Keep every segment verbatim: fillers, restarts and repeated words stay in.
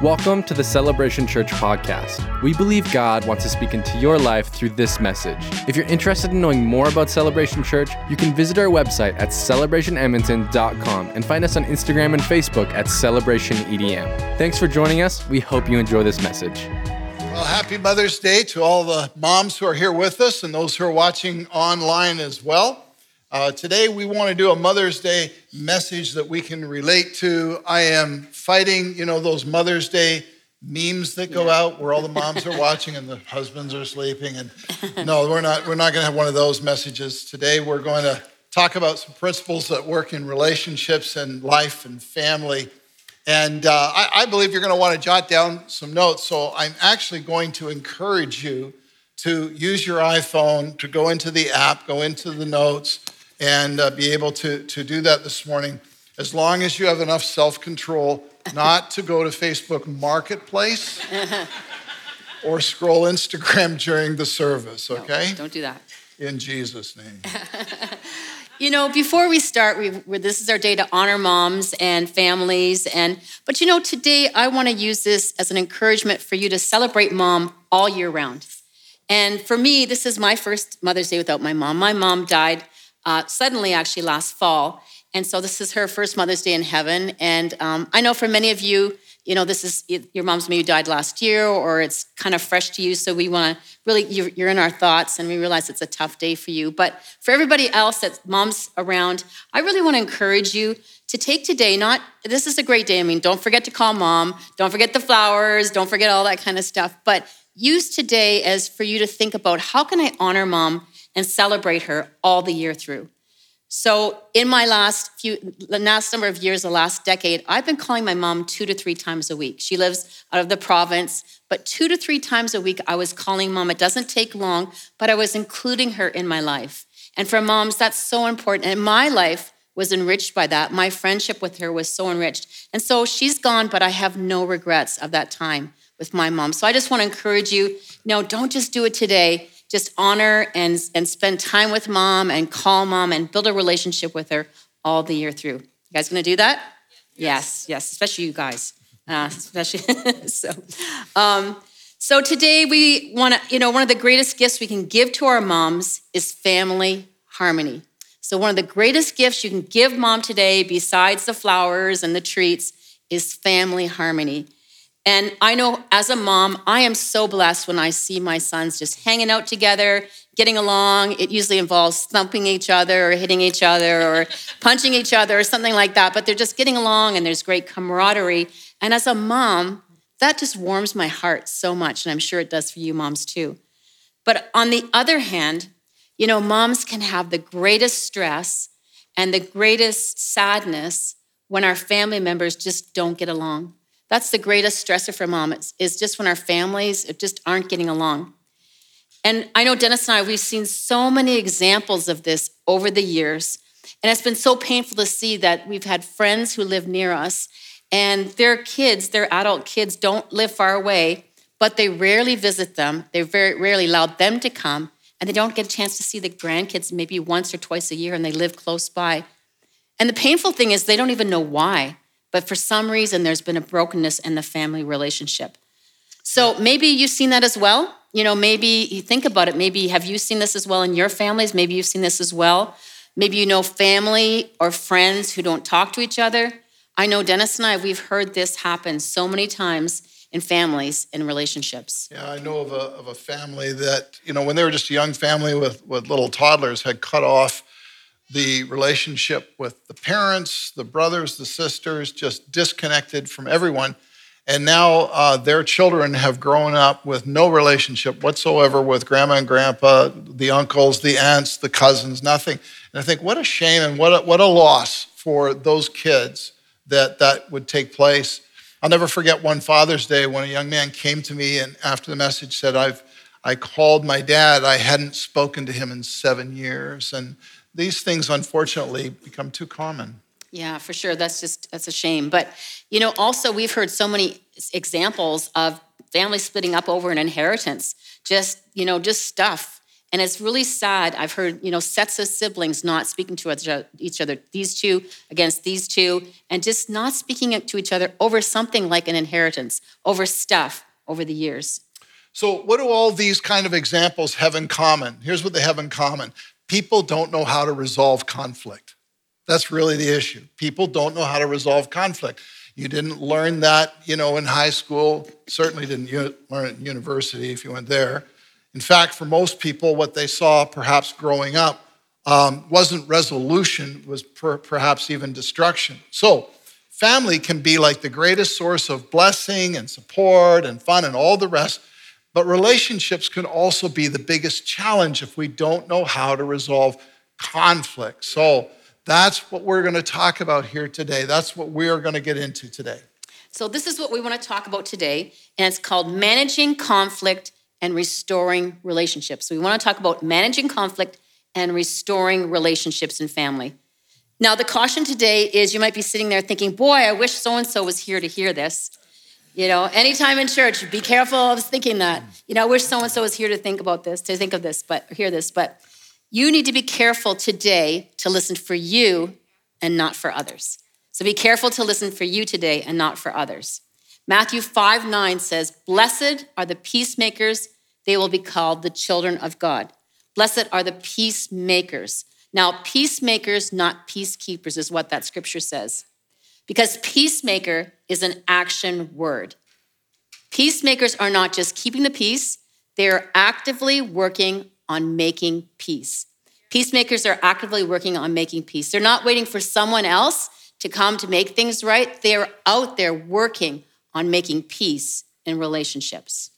Welcome to the Celebration Church podcast. We believe God wants to speak into your life through this message. If you're interested in knowing more about Celebration Church, you can visit our website at celebration edmonton dot com and find us on Instagram and Facebook at Celebration E D M. Thanks for joining us. We hope you enjoy this message. Well, happy Mother's Day to all the moms who are here with us and those who are watching online as well. Uh, today, we want to do a Mother's Day message that we can relate to. I am fighting, you know, those Mother's Day memes that go yeah. out where all the moms are watching and the husbands are sleeping. And no, we're not. We're not going to have one of those messages today. We're going to talk about some principles that work in relationships and life and family. And uh, I, I believe you're going to want to jot down some notes. So I'm actually going to encourage you to use your iPhone to go into the app, go into the notes, and uh, be able to, to do that this morning, as long as you have enough self-control not to go to Facebook Marketplace or scroll Instagram during the service, okay? No, don't do that. In Jesus' name. You know, before we start, we, we, this is our day to honor moms and families. And But you know, today I want to use this as an encouragement for you to celebrate mom all year round. And for me, this is my first Mother's Day without my mom. My mom died uh, suddenly, actually, last fall. And so this is her first Mother's Day in heaven. And um, I know for many of you, you know, this is your mom's maybe died last year or it's kind of fresh to you. So we want to really, you're in our thoughts and we realize it's a tough day for you. But for everybody else that's mom's around, I really want to encourage you to take today, not, this is a great day. I mean, don't forget to call mom. Don't forget the flowers. Don't forget all that kind of stuff. But use today as for you to think about how can I honor mom and celebrate her all the year through. So in my last few, the last number of years, the last decade, I've been calling my mom two to three times a week. She lives out of the province, but two to three times a week I was calling mom. It doesn't take long, but I was including her in my life. And for moms, that's so important. And my life was enriched by that. My friendship with her was so enriched. And so she's gone, but I have no regrets of that time with my mom. So I just want to encourage you, no, don't just do it today. Just honor and, and spend time with mom and call mom and build a relationship with her all the year through. You guys gonna do that? Yes, yes, yes especially you guys. Uh, especially so. Um, so today we wanna, you know, one of the greatest gifts we can give to our moms is family harmony. So one of the greatest gifts you can give mom today, besides the flowers and the treats, is family harmony. And I know as a mom, I am so blessed when I see my sons just hanging out together, getting along. It usually involves thumping each other or hitting each other or punching each other or something like that. But they're just getting along and there's great camaraderie. And as a mom, that just warms my heart so much. And I'm sure it does for you moms too. But on the other hand, you know, moms can have the greatest stress and the greatest sadness when our family members just don't get along. That's the greatest stressor for mom, is, is just when our families just aren't getting along. And I know Dennis and I, we've seen so many examples of this over the years. And it's been so painful to see that we've had friends who live near us and their kids, their adult kids don't live far away, but they rarely visit them. They very rarely allow them to come and they don't get a chance to see the grandkids maybe once or twice a year and they live close by. And the painful thing is they don't even know why. But for some reason, there's been a brokenness in the family relationship. So maybe you've seen that as well. You know, maybe you think about it. Maybe have you seen this as well in your families? Maybe you've seen this as well. Maybe you know family or friends who don't talk to each other. I know Dennis and I, we've heard this happen so many times in families and relationships. Yeah, I know of a, of a family that, you know, when they were just a young family with, with little toddlers, had cut off the relationship with the parents, the brothers, the sisters, just disconnected from everyone. And now uh, their children have grown up with no relationship whatsoever with grandma and grandpa, the uncles, the aunts, the cousins, nothing. And I think what a shame and what a, what a loss for those kids that that would take place. I'll never forget one Father's Day when a young man came to me and after the message said, I've I called my dad. I hadn't spoken to him in seven years. And these things, unfortunately, become too common. Yeah, for sure. That's just, that's a shame. But, you know, also we've heard so many examples of families splitting up over an inheritance, just, you know, just stuff. And it's really sad. I've heard, you know, sets of siblings not speaking to each other, these two against these two, and just not speaking to each other over something like an inheritance, over stuff over the years. So what do all these kind of examples have in common? Here's what they have in common. People don't know how to resolve conflict. That's really the issue. People don't know how to resolve conflict. You didn't learn that, you know, in high school. Certainly didn't learn it in university if you went there. In fact, for most people, what they saw perhaps growing up um, wasn't resolution, was per, perhaps even destruction. So family can be like the greatest source of blessing and support and fun and all the rest, but relationships can also be the biggest challenge if we don't know how to resolve conflict. So that's what we're going to talk about here today. That's what we are going to get into today. So this is what we want to talk about today, and it's called managing conflict and restoring relationships. So we want to talk about managing conflict and restoring relationships in family. Now, the caution today is you might be sitting there thinking, boy, I wish so-and-so was here to hear this. You know, anytime in church, be careful of thinking that. You know, I wish so-and-so was here to think about this, to think of this, but hear this. But you need to be careful today to listen for you and not for others. So be careful to listen for you today and not for others. Matthew five nine says, blessed are the peacemakers, they will be called the children of God. Blessed are the peacemakers. Now, peacemakers, not peacekeepers, is what that scripture says. Because peacemaker is an action word. Peacemakers are not just keeping the peace, they are actively working on making peace. Peacemakers are actively working on making peace. They're not waiting for someone else to come to make things right. They're out there working on making peace in relationships.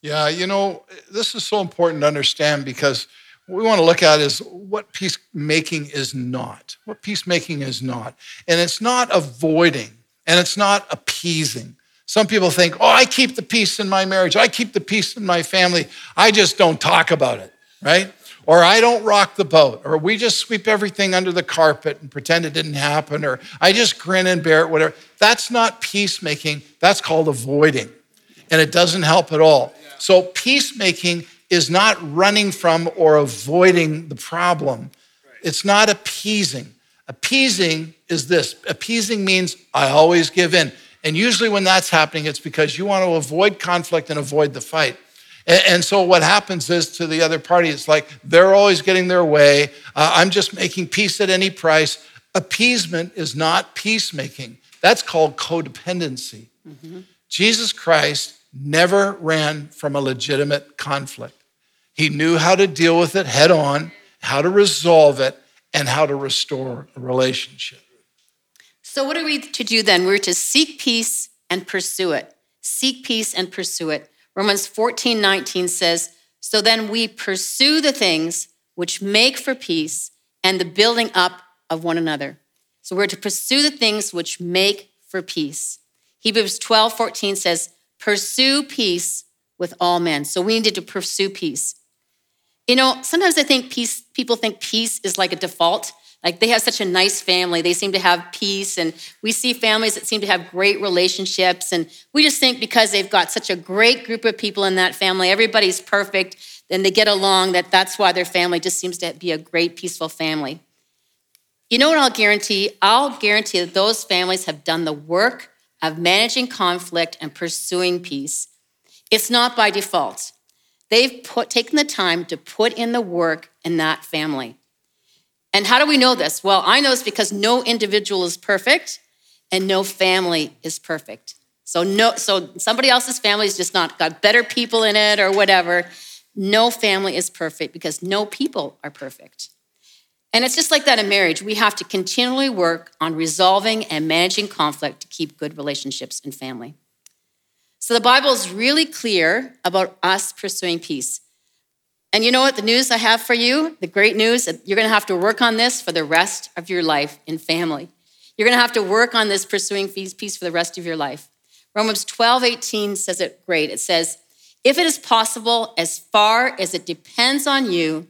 Yeah, you know, this is so important to understand because what we want to look at is what peacemaking is not. What peacemaking is not. And it's not avoiding, and it's not appeasing. Some people think, oh, I keep the peace in my marriage. I keep the peace in my family. I just don't talk about it, right? Or I don't rock the boat, or we just sweep everything under the carpet and pretend it didn't happen, or I just grin and bear it, whatever. That's not peacemaking. That's called avoiding, and it doesn't help at all. So peacemaking is not running from or avoiding the problem. It's not appeasing. Appeasing is this. Appeasing means I always give in, and usually when that's happening, it's because you want to avoid conflict and avoid the fight. And so what happens is to the other party, it's like they're always getting their way. Uh, I'm just making peace at any price. Appeasement is not peacemaking. That's called codependency. Mm-hmm. Jesus Christ never ran from a legitimate conflict. He knew how to deal with it head on, how to resolve it, and how to restore a relationship. So what are we to do then? We're to seek peace and pursue it. Seek peace and pursue it. Romans fourteen nineteen says, so then we pursue the things which make for peace and the building up of one another. So we're to pursue the things which make for peace. Hebrews twelve fourteen says, pursue peace with all men. So we needed to pursue peace. You know, sometimes I think peace, people think peace is like a default. Like they have such a nice family. They seem to have peace. And we see families that seem to have great relationships. And we just think because they've got such a great group of people in that family, everybody's perfect, and they get along, that that's why their family just seems to be a great, peaceful family. You know what I'll guarantee? I'll guarantee that those families have done the work of managing conflict and pursuing peace. It's not by default. They've put, taken the time to put in the work in that family. And how do we know this? Well, I know this because no individual is perfect and no family is perfect. So no, so somebody else's family has just not got better people in it or whatever. No family is perfect because no people are perfect. And it's just like that in marriage. We have to continually work on resolving and managing conflict to keep good relationships in family. So the Bible is really clear about us pursuing peace. And you know what? The news I have for you, the great news, you're going to have to work on this for the rest of your life in family. You're going to have to work on this pursuing peace for the rest of your life. Romans twelve eighteen says it great. It says, if it is possible, as far as it depends on you,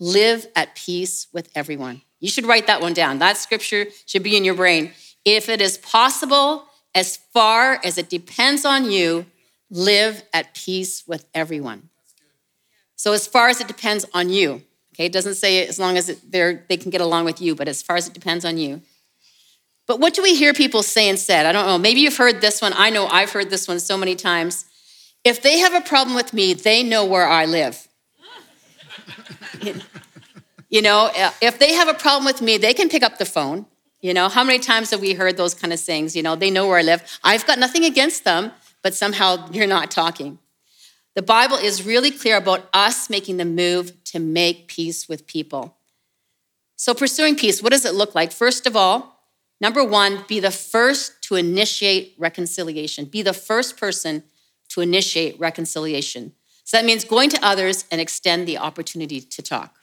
live at peace with everyone. You should write that one down. That scripture should be in your brain. If it is possible, as far as it depends on you, live at peace with everyone. So as far as it depends on you, okay, it doesn't say as long as they're, they can get along with you, but as far as it depends on you. But what do we hear people say instead? I don't know. Maybe you've heard this one. I know I've heard this one so many times. If they have a problem with me, they know where I live. You know, if they have a problem with me, they can pick up the phone. You know, how many times have we heard those kind of things? You know, they know where I live. I've got nothing against them, but somehow you're not talking. The Bible is really clear about us making the move to make peace with people. So pursuing peace, what does it look like? First of all, number one, be the first to initiate reconciliation. Be the first person to initiate reconciliation. So that means going to others and extend the opportunity to talk.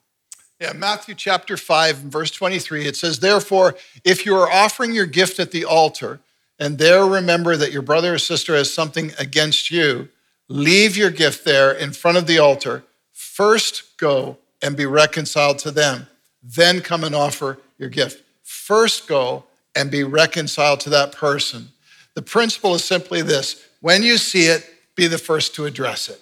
Yeah, Matthew chapter five, verse twenty-three, it says, therefore, if you are offering your gift at the altar, and there remember that your brother or sister has something against you, leave your gift there in front of the altar. First go and be reconciled to them. Then come and offer your gift. First go and be reconciled to that person. The principle is simply this. When you see it, be the first to address it.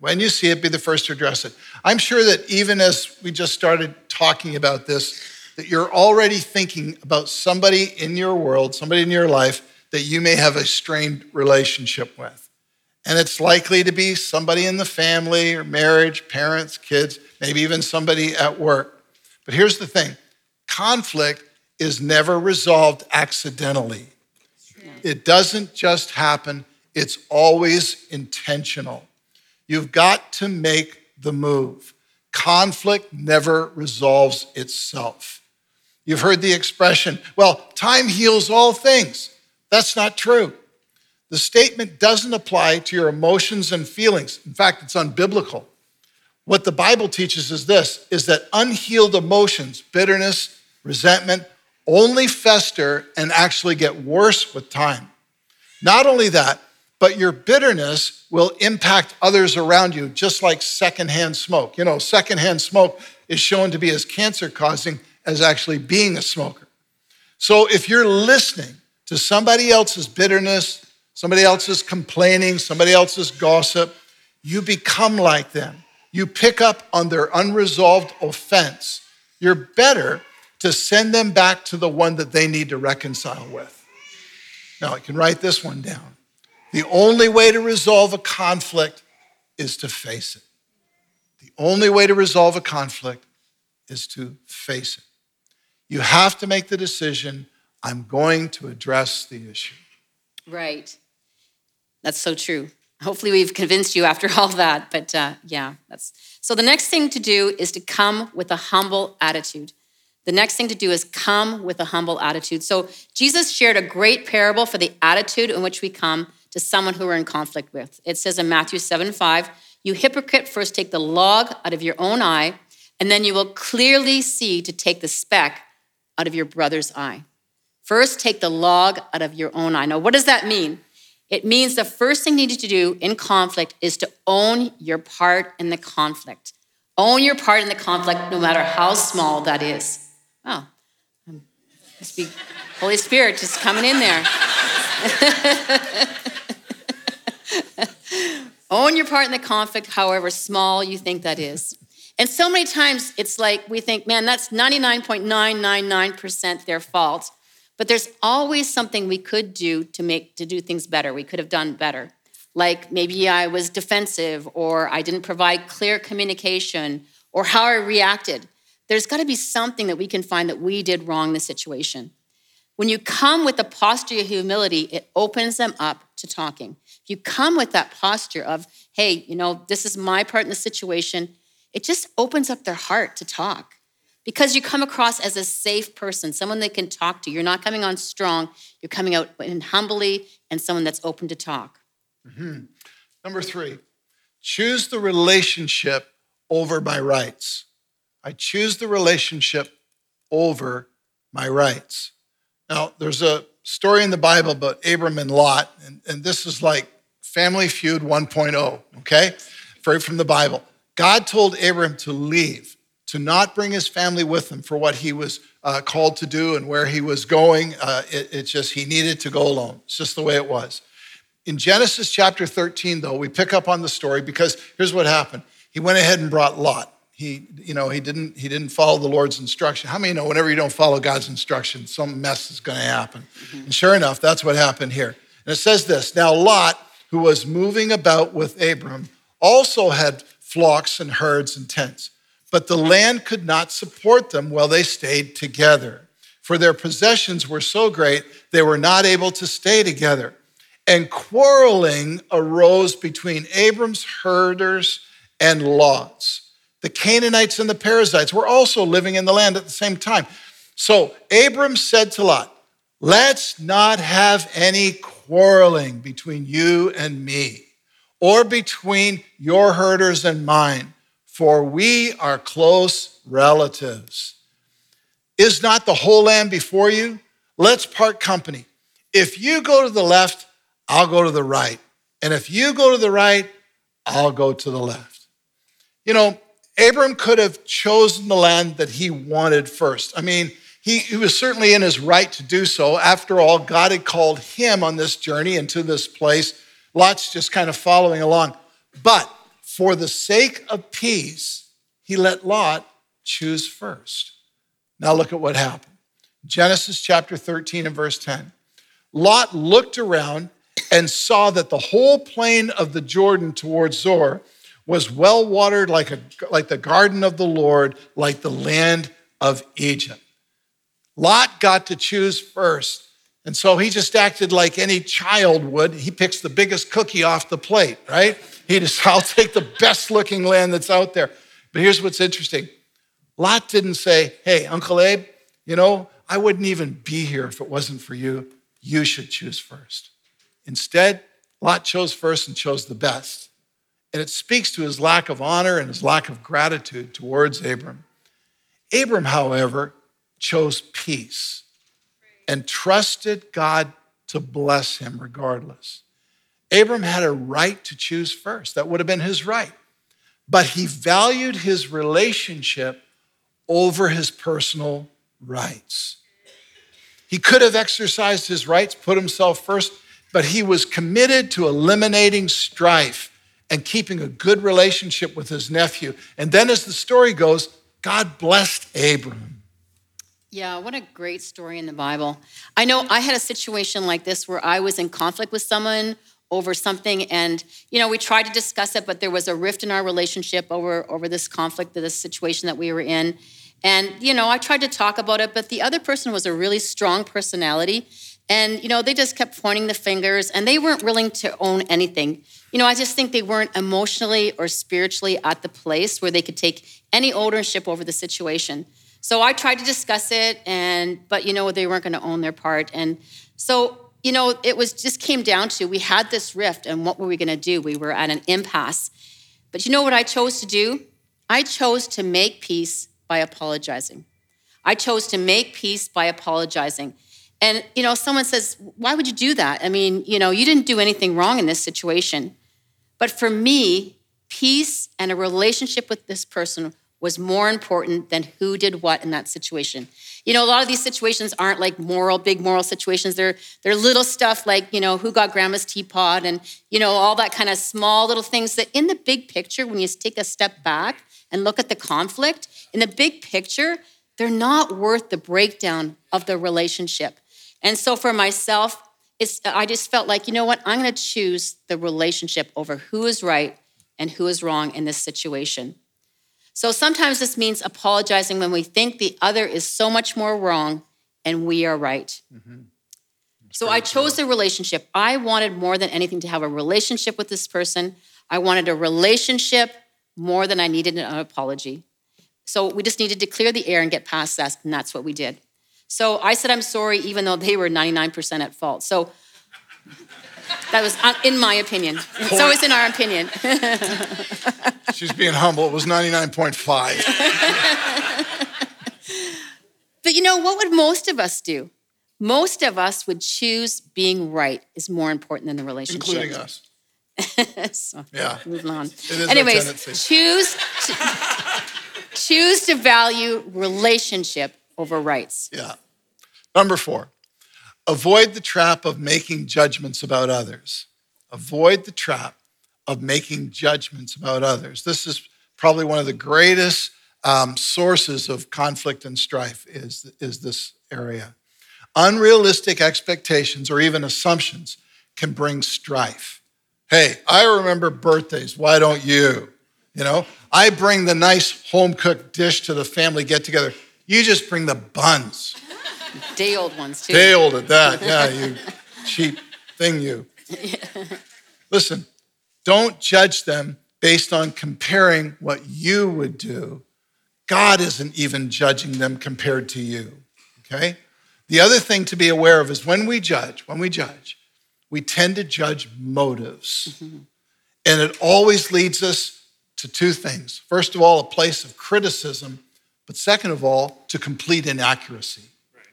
When you see it, be the first to address it. I'm sure that even as we just started talking about this, that you're already thinking about somebody in your world, somebody in your life that you may have a strained relationship with. And it's likely to be somebody in the family or marriage, parents, kids, maybe even somebody at work. But here's the thing. Conflict is never resolved accidentally. It doesn't just happen. It's always intentional. You've got to make the move. Conflict never resolves itself. You've heard the expression, well, time heals all things. That's not true. The statement doesn't apply to your emotions and feelings. In fact, it's unbiblical. What the Bible teaches is this, is that unhealed emotions, bitterness, resentment, only fester and actually get worse with time. Not only that, but your bitterness will impact others around you, just like secondhand smoke. You know, secondhand smoke is shown to be as cancer-causing as actually being a smoker. So if you're listening to somebody else's bitterness, somebody else's complaining, somebody else's gossip, you become like them. You pick up on their unresolved offense. You're better to send them back to the one that they need to reconcile with. Now, I can write this one down. The only way to resolve a conflict is to face it. The only way to resolve a conflict is to face it. You have to make the decision, I'm going to address the issue. Right. That's so true. Hopefully we've convinced you after all that, but uh, yeah. that's So the next thing to do is to come with a humble attitude. The next thing to do is come with a humble attitude. So Jesus shared a great parable for the attitude in which we come to someone who we're in conflict with. It says in Matthew seven five, you hypocrite, first take the log out of your own eye, and then you will clearly see to take the speck out of your brother's eye. First, take the log out of your own eye. Now, what does that mean? It means the first thing you need to do in conflict is to own your part in the conflict. Own your part in the conflict, no matter how small that is. Oh, must be Holy Spirit just coming in there. Own your part in the conflict, however small you think that is. And so many times it's like we think, man, that's ninety-nine point nine nine nine percent their fault. But there's always something we could do to make to do things better. We could have done better. Like maybe I was defensive, or I didn't provide clear communication, or how I reacted. There's got to be something that we can find that we did wrong in the situation. When you come with the posture of humility, it opens them up to talking. If you come with that posture of, hey, you know, this is my part in the situation, it just opens up their heart to talk, because you come across as a safe person, someone they can talk to. You're not coming on strong. You're coming out humbly and someone that's open to talk. Mm-hmm. Number three, choose the relationship over my rights. I choose the relationship over my rights. Now, there's a story in the Bible about Abram and Lot, and, and this is like Family Feud one point oh, okay? Right from the Bible. God told Abram to leave, to not bring his family with him for what he was uh, called to do and where he was going. Uh, it, it's just, he needed to go alone. It's just the way it was. In Genesis chapter thirteen, though, we pick up on the story, because here's what happened. he went ahead and brought Lot. He, you know, he didn't, he didn't follow the Lord's instruction. How many know whenever you don't follow God's instruction, some mess is going to happen? Mm-hmm. And sure enough, that's what happened here. And it says this, now Lot, who was moving about with Abram, also had flocks and herds and tents, but the land could not support them while they stayed together. For their possessions were so great, they were not able to stay together. And quarreling arose between Abram's herders and Lot's. The Canaanites and the Perizzites were also living in the land at the same time. So Abram said to Lot, let's not have any quarreling between you and me or between your herders and mine, for we are close relatives. Is not the whole land before you? Let's part company. If you go to the left, I'll go to the right. And if you go to the right, I'll go to the left. You know, Abram could have chosen the land that he wanted first. I mean, he, he was certainly in his right to do so. After all, God had called him on this journey into this place. Lot's just kind of following along. But for the sake of peace, he let Lot choose first. Now look at what happened. Genesis chapter thirteen and verse ten. Lot looked around and saw that the whole plain of the Jordan towards Zoar was well watered like a like the garden of the Lord, like the land of Egypt. Lot got to choose first, and so he just acted like any child would. He picks the biggest cookie off the plate, right? He just, I'll take the best looking land that's out there. But here's what's interesting. Lot didn't say, hey, Uncle Abe, you know, I wouldn't even be here if it wasn't for you. You should choose first. Instead, Lot chose first and chose the best. And it speaks to his lack of honor and his lack of gratitude towards Abram. Abram, however, chose peace and trusted God to bless him regardless. Abram had a right to choose first. That would have been his right. But he valued his relationship over his personal rights. He could have exercised his rights, put himself first, but he was committed to eliminating strife and keeping a good relationship with his nephew. And then as the story goes, God blessed Abram. Yeah, what a great story in the Bible. I know I had a situation like this where I was in conflict with someone over something, and you know, we tried to discuss it, but there was a rift in our relationship over, over this conflict, this situation that we were in. And you know, I tried to talk about it, but the other person was a really strong personality. And, you know, they just kept pointing the fingers and they weren't willing to own anything. You know, I just think they weren't emotionally or spiritually at the place where they could take any ownership over the situation. So I tried to discuss it, and but, you know, they weren't going to own their part. And so, you know, it was just came down to we had this rift, and what were we going to do? We were at an impasse. But you know what I chose to do? I chose to make peace by apologizing. I chose to make peace by apologizing. And, you know, someone says, why would you do that? I mean, you know, you didn't do anything wrong in this situation. But for me, peace and a relationship with this person was more important than who did what in that situation. You know, a lot of these situations aren't like moral, big moral situations. They're they're little stuff like, you know, who got grandma's teapot and, you know, all that kind of small little things that in the big picture, when you take a step back and look at the conflict, in the big picture, they're not worth the breakdown of the relationship. And so for myself, it's, I just felt like, you know what, I'm going to choose the relationship over who is right and who is wrong in this situation. So sometimes this means apologizing when we think the other is so much more wrong and we are right. Mm-hmm. So I chose the relationship. I wanted more than anything to have a relationship with this person. I wanted a relationship more than I needed an apology. So we just needed to clear the air and get past that, and that's what we did. So I said, I'm sorry, even though they were ninety-nine percent at fault. So that was in my opinion. Point. It's always in our opinion. She's being humble. It was ninety-nine point five. But you know, what would most of us do? Most of us would choose being right is more important than the relationship. Including us. So, yeah. Moving on. It is. Anyways, choose to, choose to value relationship over rights. Yeah. Number four, avoid the trap of making judgments about others. Avoid the trap of making judgments about others. This is probably one of the greatest um, sources of conflict and strife is, is this area. Unrealistic expectations or even assumptions can bring strife. Hey, I remember birthdays. Why don't you? You know, I bring the nice home-cooked dish to the family get-together. You just bring the buns. Day-old ones, too. Day-old at that. Yeah, you cheap thing, you. Listen, don't judge them based on comparing what you would do. God isn't even judging them compared to you, okay? The other thing to be aware of is when we judge, when we judge, we tend to judge motives. Mm-hmm. And it always leads us to two things. First of all, a place of criticism, but second of all, to complete inaccuracy. Right.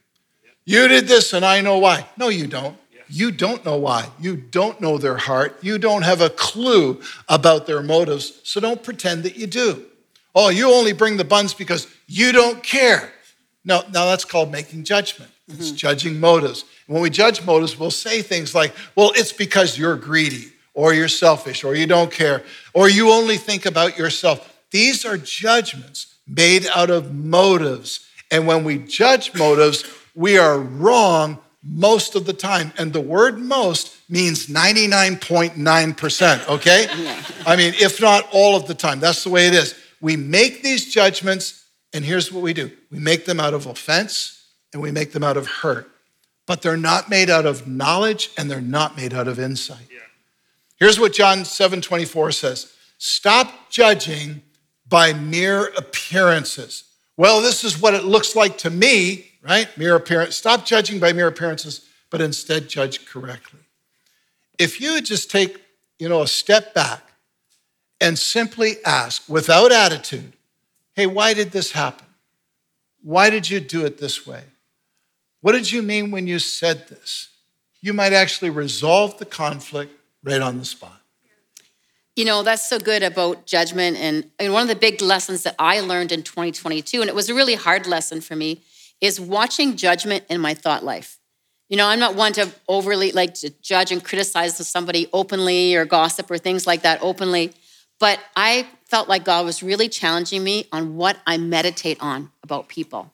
Yeah. You did this and I know why. No, you don't. Yeah. You don't know why. You don't know their heart. You don't have a clue about their motives, so don't pretend that you do. Oh, you only bring the buns because you don't care. No, now that's called making judgment. It's mm-hmm. judging motives. When we judge motives, we'll say things like, well, it's because you're greedy or you're selfish or you don't care or you only think about yourself. These are judgments made out of motives. And when we judge motives, we are wrong most of the time. And the word most means ninety-nine point nine percent, okay? Yeah. I mean, if not all of the time. That's the way it is. We make these judgments, and here's what we do. We make them out of offense, and we make them out of hurt, but they're not made out of knowledge and they're not made out of insight. Yeah. Here's what John seven twenty-four says. Stop judging by mere appearances. Well, this is what it looks like to me, right? Mere appearance. Stop judging by mere appearances, but instead judge correctly. If you would just take, you know, a step back and simply ask without attitude, hey, why did this happen? Why did you do it this way? What did you mean when you said this? You might actually resolve the conflict right on the spot. You know, that's so good about judgment. And, and one of the big lessons that I learned in twenty twenty-two, and it was a really hard lesson for me, is watching judgment in my thought life. You know, I'm not one to overly like to judge and criticize somebody openly or gossip or things like that openly. But I felt like God was really challenging me on what I meditate on about people.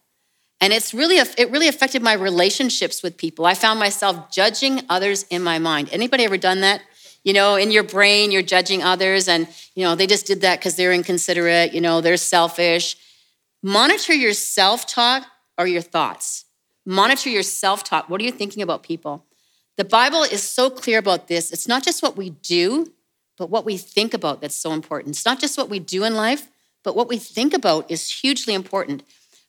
And it's really, it really affected my relationships with people. I found myself judging others in my mind. Anybody ever done that? You know, in your brain, you're judging others and, you know, they just did that because they're inconsiderate, you know, they're selfish. Monitor your self-talk or your thoughts. Monitor your self-talk. What are you thinking about people? The Bible is so clear about this. It's not just what we do, but what we think about that's so important. It's not just what we do in life, but what we think about is hugely important.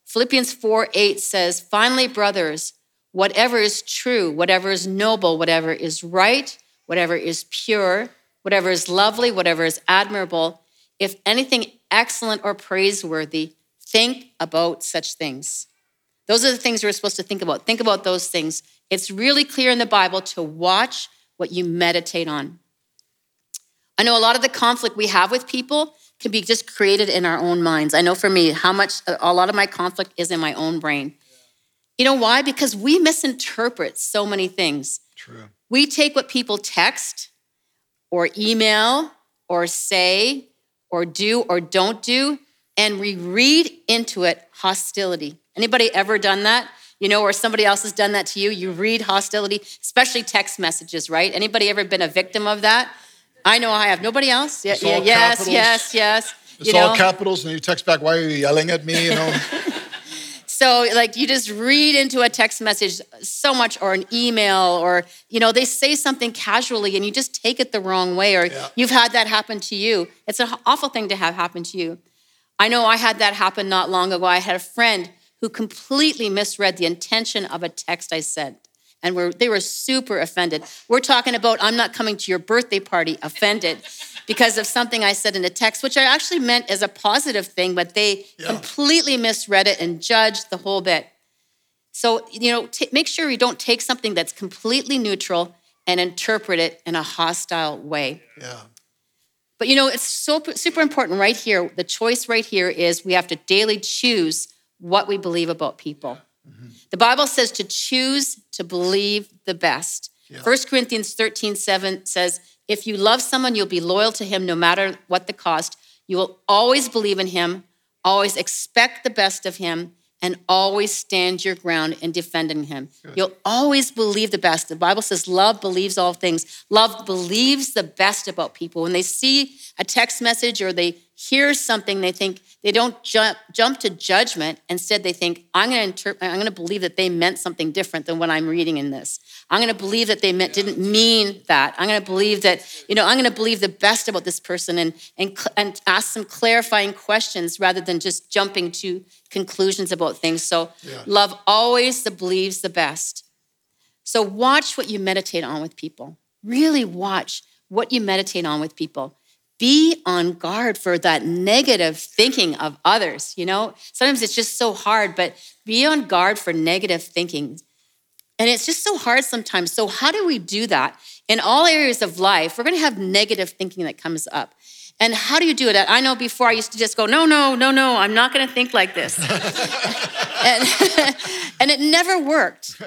Philippians four eight says, finally, brothers, whatever is true, whatever is noble, whatever is right, whatever is pure, whatever is lovely, whatever is admirable, if anything excellent or praiseworthy, think about such things. Those are the things we're supposed to think about. Think about those things. It's really clear in the Bible to watch what you meditate on. I know a lot of the conflict we have with people can be just created in our own minds. I know for me, how much, a lot of my conflict is in my own brain. Yeah. You know why? Because we misinterpret so many things. True. We take what people text or email or say or do or don't do, and we read into it hostility. Anybody ever done that? You know, or somebody else has done that to you. You read hostility, especially text messages, right? Anybody ever been a victim of that? I know I have. Nobody else? Yeah, yeah, yes, capitals. yes, yes. It's you know? all capitals, and you text back, why are you yelling at me, you know? So, like, you just read into a text message so much, or an email, or, you know, they say something casually, and you just take it the wrong way, or yeah. You've had that happen to you. It's an awful thing to have happen to you. I know I had that happen not long ago. I had a friend who completely misread the intention of a text I sent. And we're, they were super offended. We're talking about, I'm not coming to your birthday party, offended because of something I said in a text, which I actually meant as a positive thing, but they yeah. completely misread it and judged the whole bit. So, you know, t- make sure you don't take something that's completely neutral and interpret it in a hostile way. Yeah. But, you know, it's so super important right here. The choice right here is we have to daily choose what we believe about people. Mm-hmm. The Bible says to choose to believe the best. Yeah. First Corinthians thirteen seven says, if you love someone, you'll be loyal to him no matter what the cost. You will always believe in him, always expect the best of him, and always stand your ground in defending him. Good. You'll always believe the best. The Bible says love believes all things. Love believes the best about people. When they see a text message or they hear something, they think they don't jump, jump to judgment. Instead, they think, I'm going to interpret, I'm going to believe that they meant something different than what I'm reading in this. I'm going to believe that they meant, didn't mean that. I'm going to believe that, you know, I'm going to believe the best about this person and, and, and ask some clarifying questions rather than just jumping to conclusions about things. So yeah. Love always the believes the best. So watch what you meditate on with people. Really watch what you meditate on with people. Be on guard for that negative thinking of others. You know, sometimes it's just so hard, but be on guard for negative thinking. And it's just so hard sometimes. So how do we do that? In all areas of life, we're going to have negative thinking that comes up. And how do you do it? I know before I used to just go, no, no, no, no, I'm not going to think like this. and, and it never worked.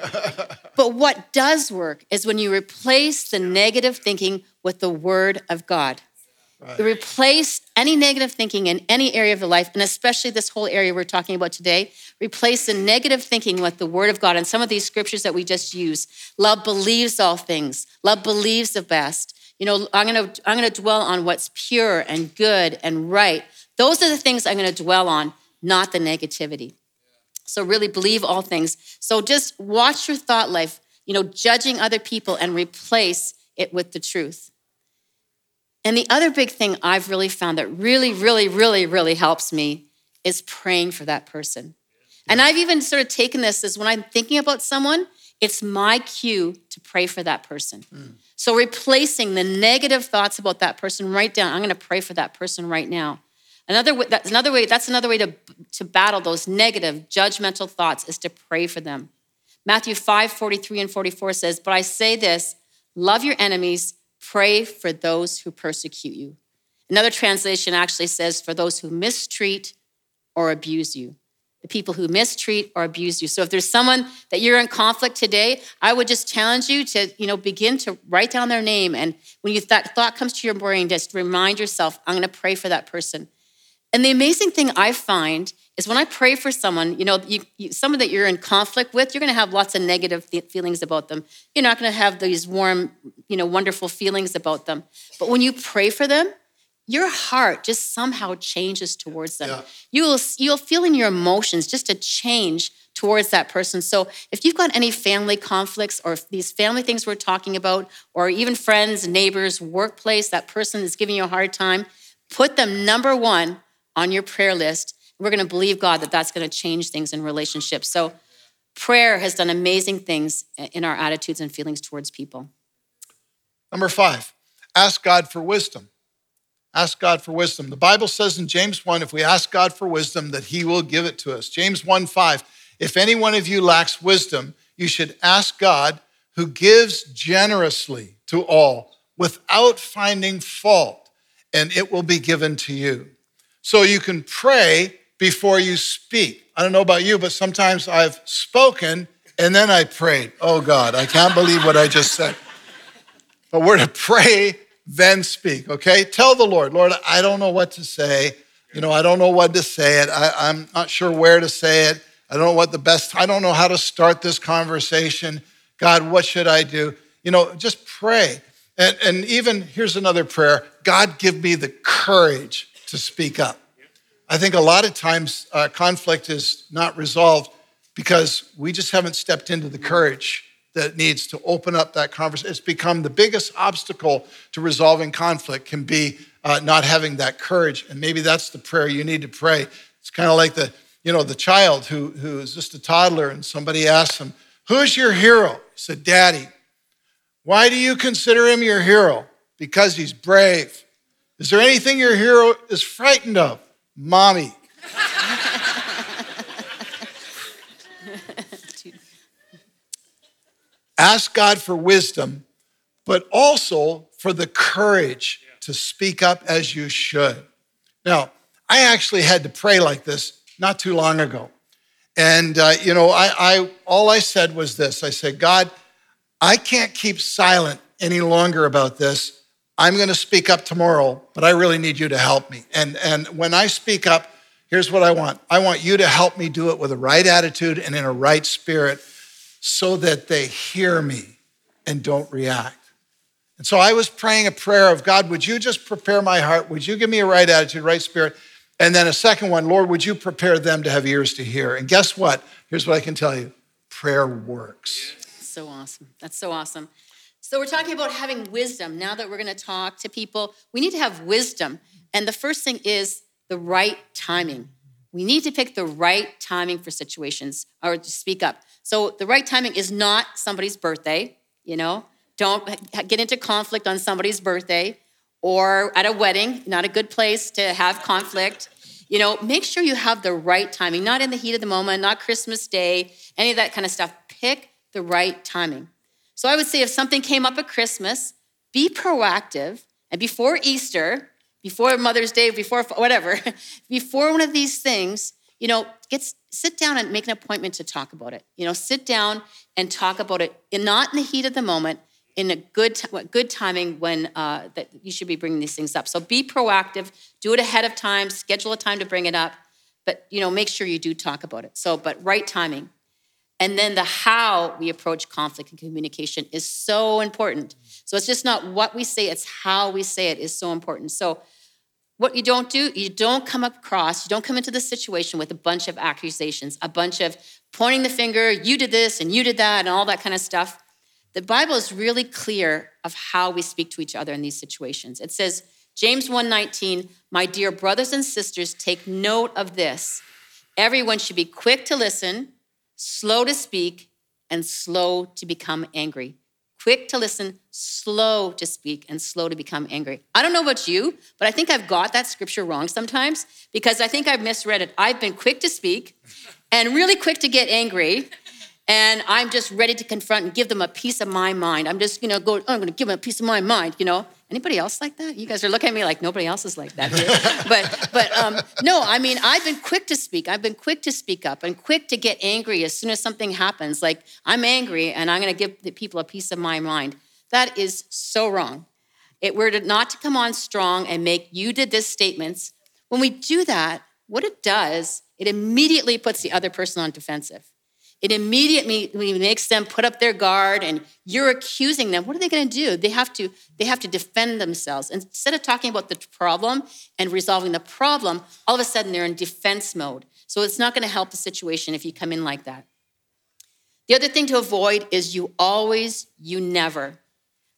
But what does work is when you replace the negative thinking with the word of God. Right. Replace any negative thinking in any area of your life, and especially this whole area we're talking about today. Replace the negative thinking with the word of God and some of these scriptures that we just used. Love believes all things. Love believes the best. You know, I'm going to I'm going to dwell on what's pure and good and right. Those are the things I'm going to dwell on, not the negativity. So really believe all things. So just watch your thought life, you know, judging other people, and replace it with the truth. And the other big thing I've really found that really, really, really, really helps me is praying for that person. And I've even sort of taken this as when I'm thinking about someone, it's my cue to pray for that person. Mm. So replacing the negative thoughts about that person, right down, I'm going to pray for that person right now. Another way, that's another way, that's another way to, to battle those negative, judgmental thoughts is to pray for them. Matthew five, forty-three and forty-four says, "But I say this, love your enemies, pray for those who persecute you." Another translation actually says, "for those who mistreat or abuse you." The people who mistreat or abuse you. So if there's someone that you're in conflict today, I would just challenge you to, you know, begin to write down their name. And when you that thought comes to your brain, just remind yourself, I'm going to pray for that person. And the amazing thing I find is when I pray for someone, you know, you, you, someone that you're in conflict with, you're going to have lots of negative th- feelings about them. You're not going to have these warm, you know, wonderful feelings about them. But when you pray for them, your heart just somehow changes towards them. Yeah. You will, you'll feel in your emotions just a change towards that person. So if you've got any family conflicts or these family things we're talking about, or even friends, neighbors, workplace, that person that's giving you a hard time, put them number one on your prayer list. We're going to believe God that that's going to change things in relationships. So prayer has done amazing things in our attitudes and feelings towards people. Number five, ask God for wisdom. Ask God for wisdom. The Bible says in James one, if we ask God for wisdom, that he will give it to us. James one, five, if any one of you lacks wisdom, you should ask God, who gives generously to all without finding fault, and it will be given to you. So you can pray before you speak. I don't know about you, but sometimes I've spoken and then I prayed. Oh God, I can't believe what I just said. But we're to pray, then speak, okay? Tell the Lord, Lord, I don't know what to say. You know, I don't know what to say it. I, I'm not sure where to say it. I don't know what the best, I don't know how to start this conversation. God, what should I do? You know, just pray. And, and even, here's another prayer. God, give me the courage to speak up. I think a lot of times uh, conflict is not resolved because we just haven't stepped into the courage that needs to open up that conversation. It's become the biggest obstacle to resolving conflict can be uh, not having that courage. And maybe that's the prayer you need to pray. It's kind of like the, you know, the child who, who is just a toddler and somebody asks him, who's your hero? He said, Daddy. Why do you consider him your hero? Because he's brave. Is there anything your hero is frightened of? Mommy. Ask God for wisdom, but also for the courage to speak up as you should. Now, I actually had to pray like this not too long ago. And, uh, you know, I, I all I said was this. I said, God, I can't keep silent any longer about this. I'm going to speak up tomorrow, but I really need you to help me. And, and when I speak up, here's what I want. I want you to help me do it with the right attitude and in a right spirit so that they hear me and don't react. And so I was praying a prayer of, God, would you just prepare my heart? Would you give me a right attitude, right spirit? And then a second one, Lord, would you prepare them to have ears to hear? And guess what? Here's what I can tell you. Prayer works. So awesome. That's so awesome. So we're talking about having wisdom. Now that we're going to talk to people, we need to have wisdom. And the first thing is the right timing. We need to pick the right timing for situations or to speak up. So the right timing is not somebody's birthday, you know. Don't get into conflict on somebody's birthday or at a wedding, not a good place to have conflict. You know, make sure you have the right timing, not in the heat of the moment, not Christmas Day, any of that kind of stuff. Pick the right timing. So I would say if something came up at Christmas, be proactive. And before Easter, before Mother's Day, before whatever, before one of these things, you know, get sit down and make an appointment to talk about it. You know, sit down and talk about it, and not in the heat of the moment, in a good good timing when uh, that you should be bringing these things up. So be proactive, do it ahead of time, schedule a time to bring it up, but you know, make sure you do talk about it. So, but right timing. And then the how we approach conflict and communication is so important. So it's just not what we say, it's how we say it is so important. So what you don't do, you don't come across, you don't come into the situation with a bunch of accusations, a bunch of pointing the finger, you did this and you did that and all that kind of stuff. The Bible is really clear of how we speak to each other in these situations. It says, James one nineteen, my dear brothers and sisters, take note of this. Everyone should be quick to listen, slow to speak, and slow to become angry. Quick to listen, slow to speak, and slow to become angry. I don't know about you, but I think I've got that scripture wrong sometimes because I think I've misread it. I've been quick to speak and really quick to get angry. And I'm just ready to confront and give them a piece of my mind. I'm just, you know, go, oh, I'm going to give them a piece of my mind, you know. Anybody else like that? You guys are looking at me like nobody else is like that. but but um, no, I mean, I've been quick to speak. I've been quick to speak up and quick to get angry as soon as something happens. Like, I'm angry and I'm going to give the people a piece of my mind. That is so wrong. It were not to come on strong and make you did this statements. When we do that, what it does, it immediately puts the other person on defensive. It immediately makes them put up their guard and you're accusing them. What are they going to do? They have to they have to defend themselves. Instead of talking about the problem and resolving the problem, all of a sudden they're in defense mode. So it's not going to help the situation if you come in like that. The other thing to avoid is you always, you never.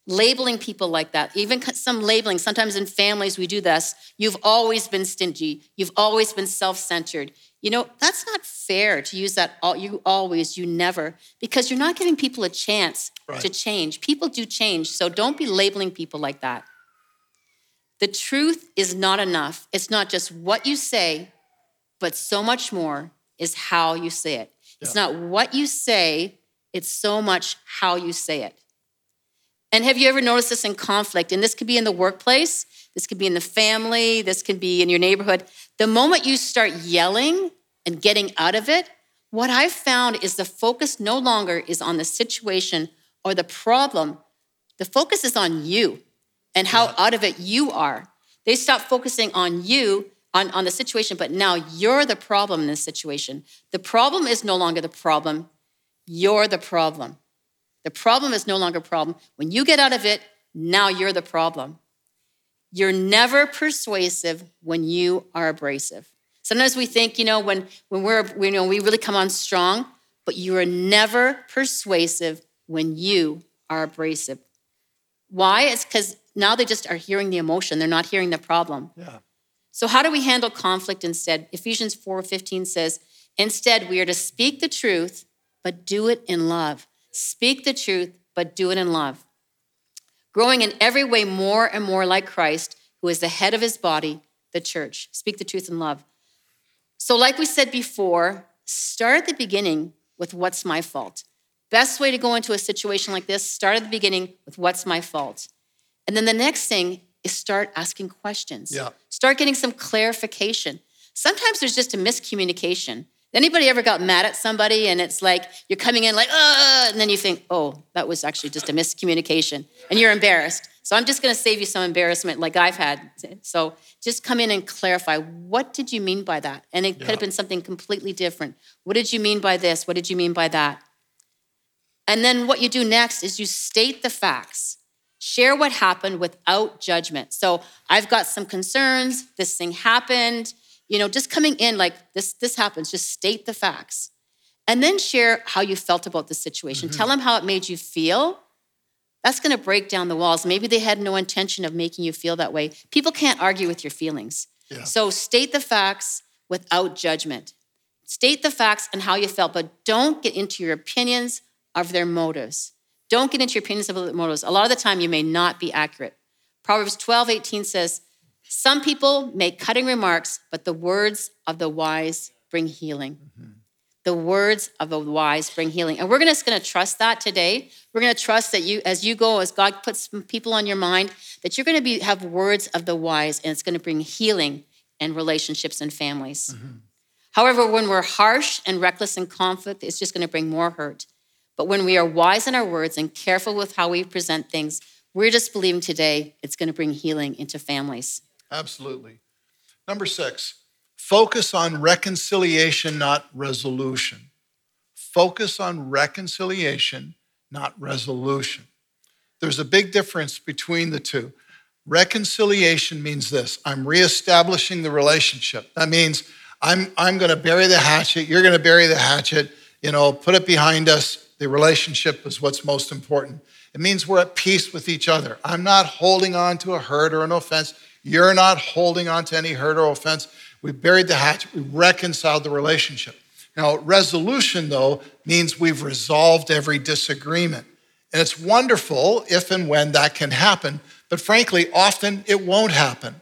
Labeling people like that, even some labeling, sometimes in families we do this, you've always been stingy, you've always been self-centered. You know, that's not fair to use that all, you always, you never, because you're not giving people a chance right. to change. People do change, so don't be labeling people like that. The truth is not enough. It's not just what you say, but so much more is how you say it. Yeah. It's not what you say, it's so much how you say it. And have you ever noticed this in conflict? And this could be in the workplace, this could be in the family, this could be in your neighborhood. The moment you start yelling and getting out of it, what I've found is the focus no longer is on the situation or the problem. The focus is on you and how out of it you are. They stop focusing on you, on, on the situation, but now you're the problem in this situation. The problem is no longer the problem. You're the problem. The problem is no longer a problem. When you get out of it, now you're the problem. You're never persuasive when you are abrasive. Sometimes we think, you know, when when we're you know we really come on strong, but you are never persuasive when you are abrasive. Why? It's because now they just are hearing the emotion. They're not hearing the problem. Yeah. So how do we handle conflict instead? Ephesians four fifteen says, instead we are to speak the truth, but do it in love. Speak the truth, but do it in love. Growing in every way more and more like Christ, who is the head of his body, the church. Speak the truth in love. So like we said before, start at the beginning with what's my fault. Best way to go into a situation like this, start at the beginning with what's my fault. And then the next thing is start asking questions. Yeah. Start getting some clarification. Sometimes there's just a miscommunication. Anybody ever got mad at somebody and it's like you're coming in like, uh, and then you think, oh, that was actually just a miscommunication and you're embarrassed. So I'm just going to save you some embarrassment like I've had. So just come in and clarify, what did you mean by that? And it yeah. could have been something completely different. What did you mean by this? What did you mean by that? And then what you do next is you state the facts. Share what happened without judgment. So I've got some concerns. This thing happened. You know, just coming in like this, this happens. Just state the facts. And then share how you felt about the situation. Mm-hmm. Tell them how it made you feel. That's going to break down the walls. Maybe they had no intention of making you feel that way. People can't argue with your feelings. Yeah. So state the facts without judgment. State the facts and how you felt, but don't get into your opinions of their motives. Don't get into your opinions of their motives. A lot of the time, you may not be accurate. Proverbs twelve eighteen says, some people make cutting remarks, but the words of the wise bring healing. Mm-hmm. The words of the wise bring healing. And we're just going to trust that today. We're going to trust that you, as you go, as God puts some people on your mind, that you're going to be have words of the wise, and it's going to bring healing in relationships and families. Mm-hmm. However, when we're harsh and reckless in conflict, it's just going to bring more hurt. But when we are wise in our words and careful with how we present things, we're just believing today it's going to bring healing into families. Absolutely. Number six. Focus on reconciliation, not resolution. Focus on reconciliation, not resolution. There's a big difference between the two. Reconciliation means this: I'm reestablishing the relationship. That means I'm, I'm going to bury the hatchet. You're going to bury the hatchet. You know, put it behind us. The relationship is what's most important. It means we're at peace with each other. I'm not holding on to a hurt or an offense. You're not holding on to any hurt or offense. We buried the hatchet. We reconciled the relationship. Now, resolution, though, means we've resolved every disagreement. And it's wonderful if and when that can happen. But frankly, often it won't happen,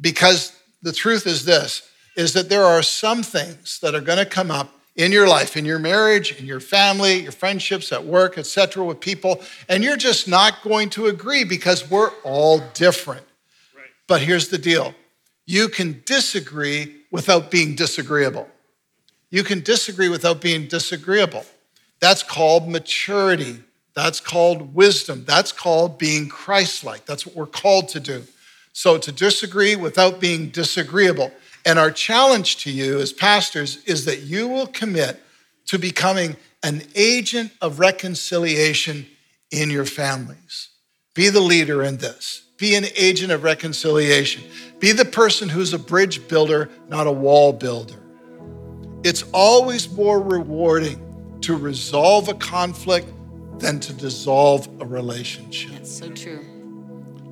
because the truth is this, is that there are some things that are going to come up in your life, in your marriage, in your family, your friendships, at work, et cetera, with people. And you're just not going to agree, because we're all different. Right. But here's the deal. You can disagree without being disagreeable. You can disagree without being disagreeable. That's called maturity. That's called wisdom. That's called being Christ-like. That's what we're called to do. So to disagree without being disagreeable. And our challenge to you as pastors is that you will commit to becoming an agent of reconciliation in your families. Be the leader in this. Be an agent of reconciliation. Be the person who's a bridge builder, not a wall builder. It's always more rewarding to resolve a conflict than to dissolve a relationship. That's so true.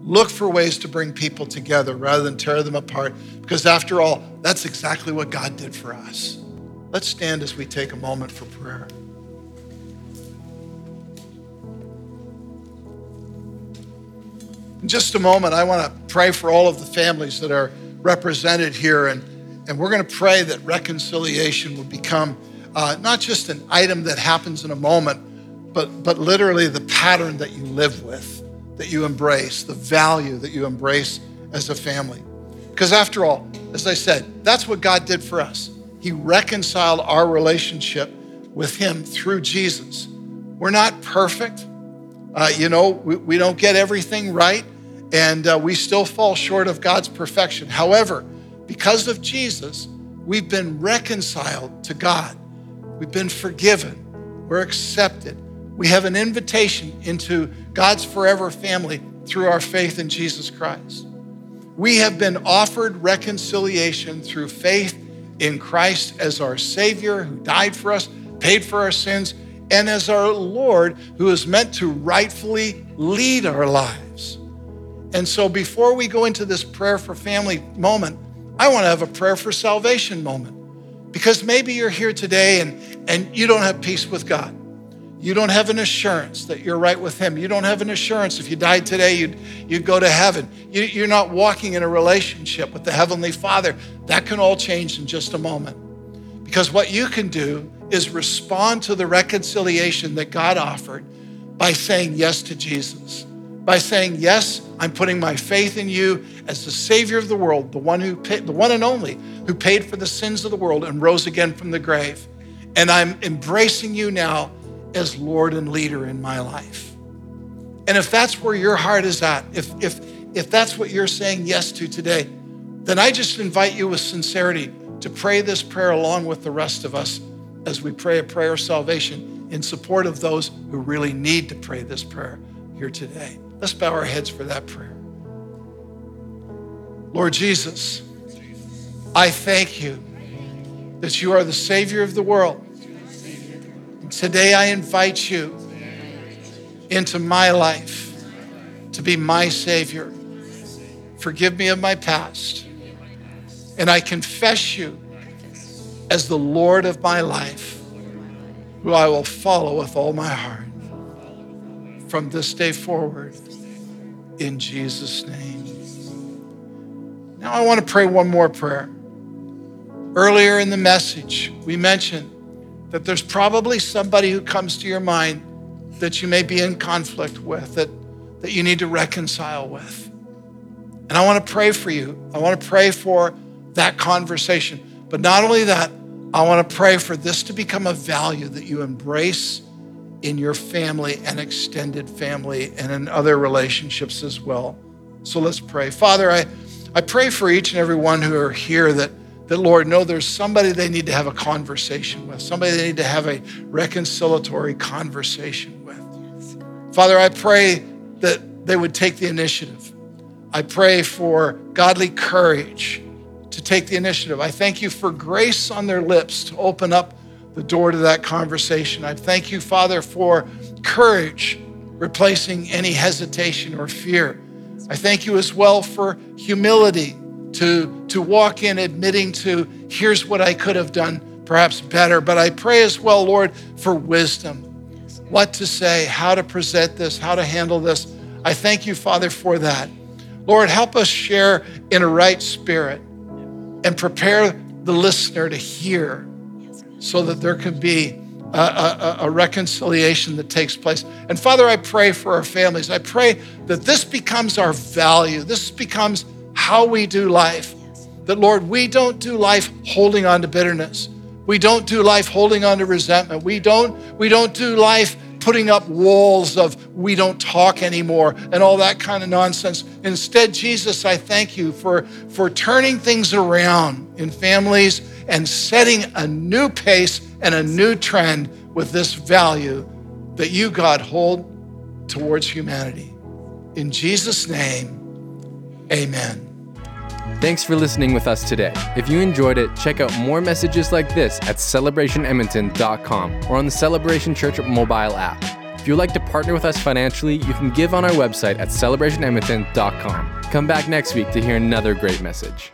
Look for ways to bring people together rather than tear them apart, because after all, that's exactly what God did for us. Let's stand as we take a moment for prayer. In just a moment, I want to pray for all of the families that are represented here. And, and we're going to pray that reconciliation will become uh, not just an item that happens in a moment, but, but literally the pattern that you live with, that you embrace, the value that you embrace as a family. Because after all, as I said, that's what God did for us. He reconciled our relationship with Him through Jesus. We're not perfect. Uh, you know, we, we don't get everything right, and uh, we still fall short of God's perfection. However, because of Jesus, we've been reconciled to God. We've been forgiven. We're accepted. We have an invitation into God's forever family through our faith in Jesus Christ. We have been offered reconciliation through faith in Christ as our Savior, who died for us, paid for our sins, and as our Lord, who is meant to rightfully lead our lives. And so before we go into this prayer for family moment, I want to have a prayer for salvation moment, because maybe you're here today and, and you don't have peace with God. You don't have an assurance that you're right with Him. You don't have an assurance if you died today, you'd, you'd go to heaven. You, you're not walking in a relationship with the Heavenly Father. That can all change in just a moment, because what you can do is respond to the reconciliation that God offered by saying yes to Jesus, by saying, yes, I'm putting my faith in you as the Savior of the world, the one who paid, the one and only who paid for the sins of the world and rose again from the grave. And I'm embracing you now as Lord and leader in my life. And if that's where your heart is at, if, if, if that's what you're saying yes to today, then I just invite you with sincerity to pray this prayer along with the rest of us as we pray a prayer of salvation in support of those who really need to pray this prayer here today. Let's bow our heads for that prayer. Lord Jesus, I thank you that you are the Savior of the world. And today I invite you into my life to be my Savior. Forgive me of my past. And I confess you as the Lord of my life, who I will follow with all my heart from this day forward, in Jesus' name. Now I want to pray one more prayer. Earlier in the message, we mentioned that there's probably somebody who comes to your mind that you may be in conflict with, that, that you need to reconcile with. And I want to pray for you. I want to pray for that conversation. But not only that, I want to pray for this to become a value that you embrace in your family and extended family and in other relationships as well. So let's pray. Father, I, I pray for each and every one who are here that, that Lord, know there's somebody they need to have a conversation with, somebody they need to have a reconciliatory conversation with. Father, I pray that they would take the initiative. I pray for godly courage to take the initiative. I thank you for grace on their lips to open up the door to that conversation. I thank you, Father, for courage replacing any hesitation or fear. I thank you as well for humility to, to walk in admitting to, here's what I could have done perhaps better. But I pray as well, Lord, for wisdom, what to say, how to present this, how to handle this. I thank you, Father, for that. Lord, help us share in a right spirit and prepare the listener to hear, so that there can be a, a, a reconciliation that takes place. And Father, I pray for our families. I pray that this becomes our value. This becomes how we do life. That, Lord, we don't do life holding on to bitterness. We don't do life holding on to resentment. We don't, we don't do life putting up walls of we don't talk anymore and all that kind of nonsense. Instead, Jesus, I thank you for, for turning things around in families and setting a new pace and a new trend with this value that you, God, hold towards humanity. In Jesus' name, amen. Thanks for listening with us today. If you enjoyed it, check out more messages like this at celebration edmonton dot com or on the Celebration Church mobile app. If you'd like to partner with us financially, you can give on our website at celebration edmonton dot com. Come back next week to hear another great message.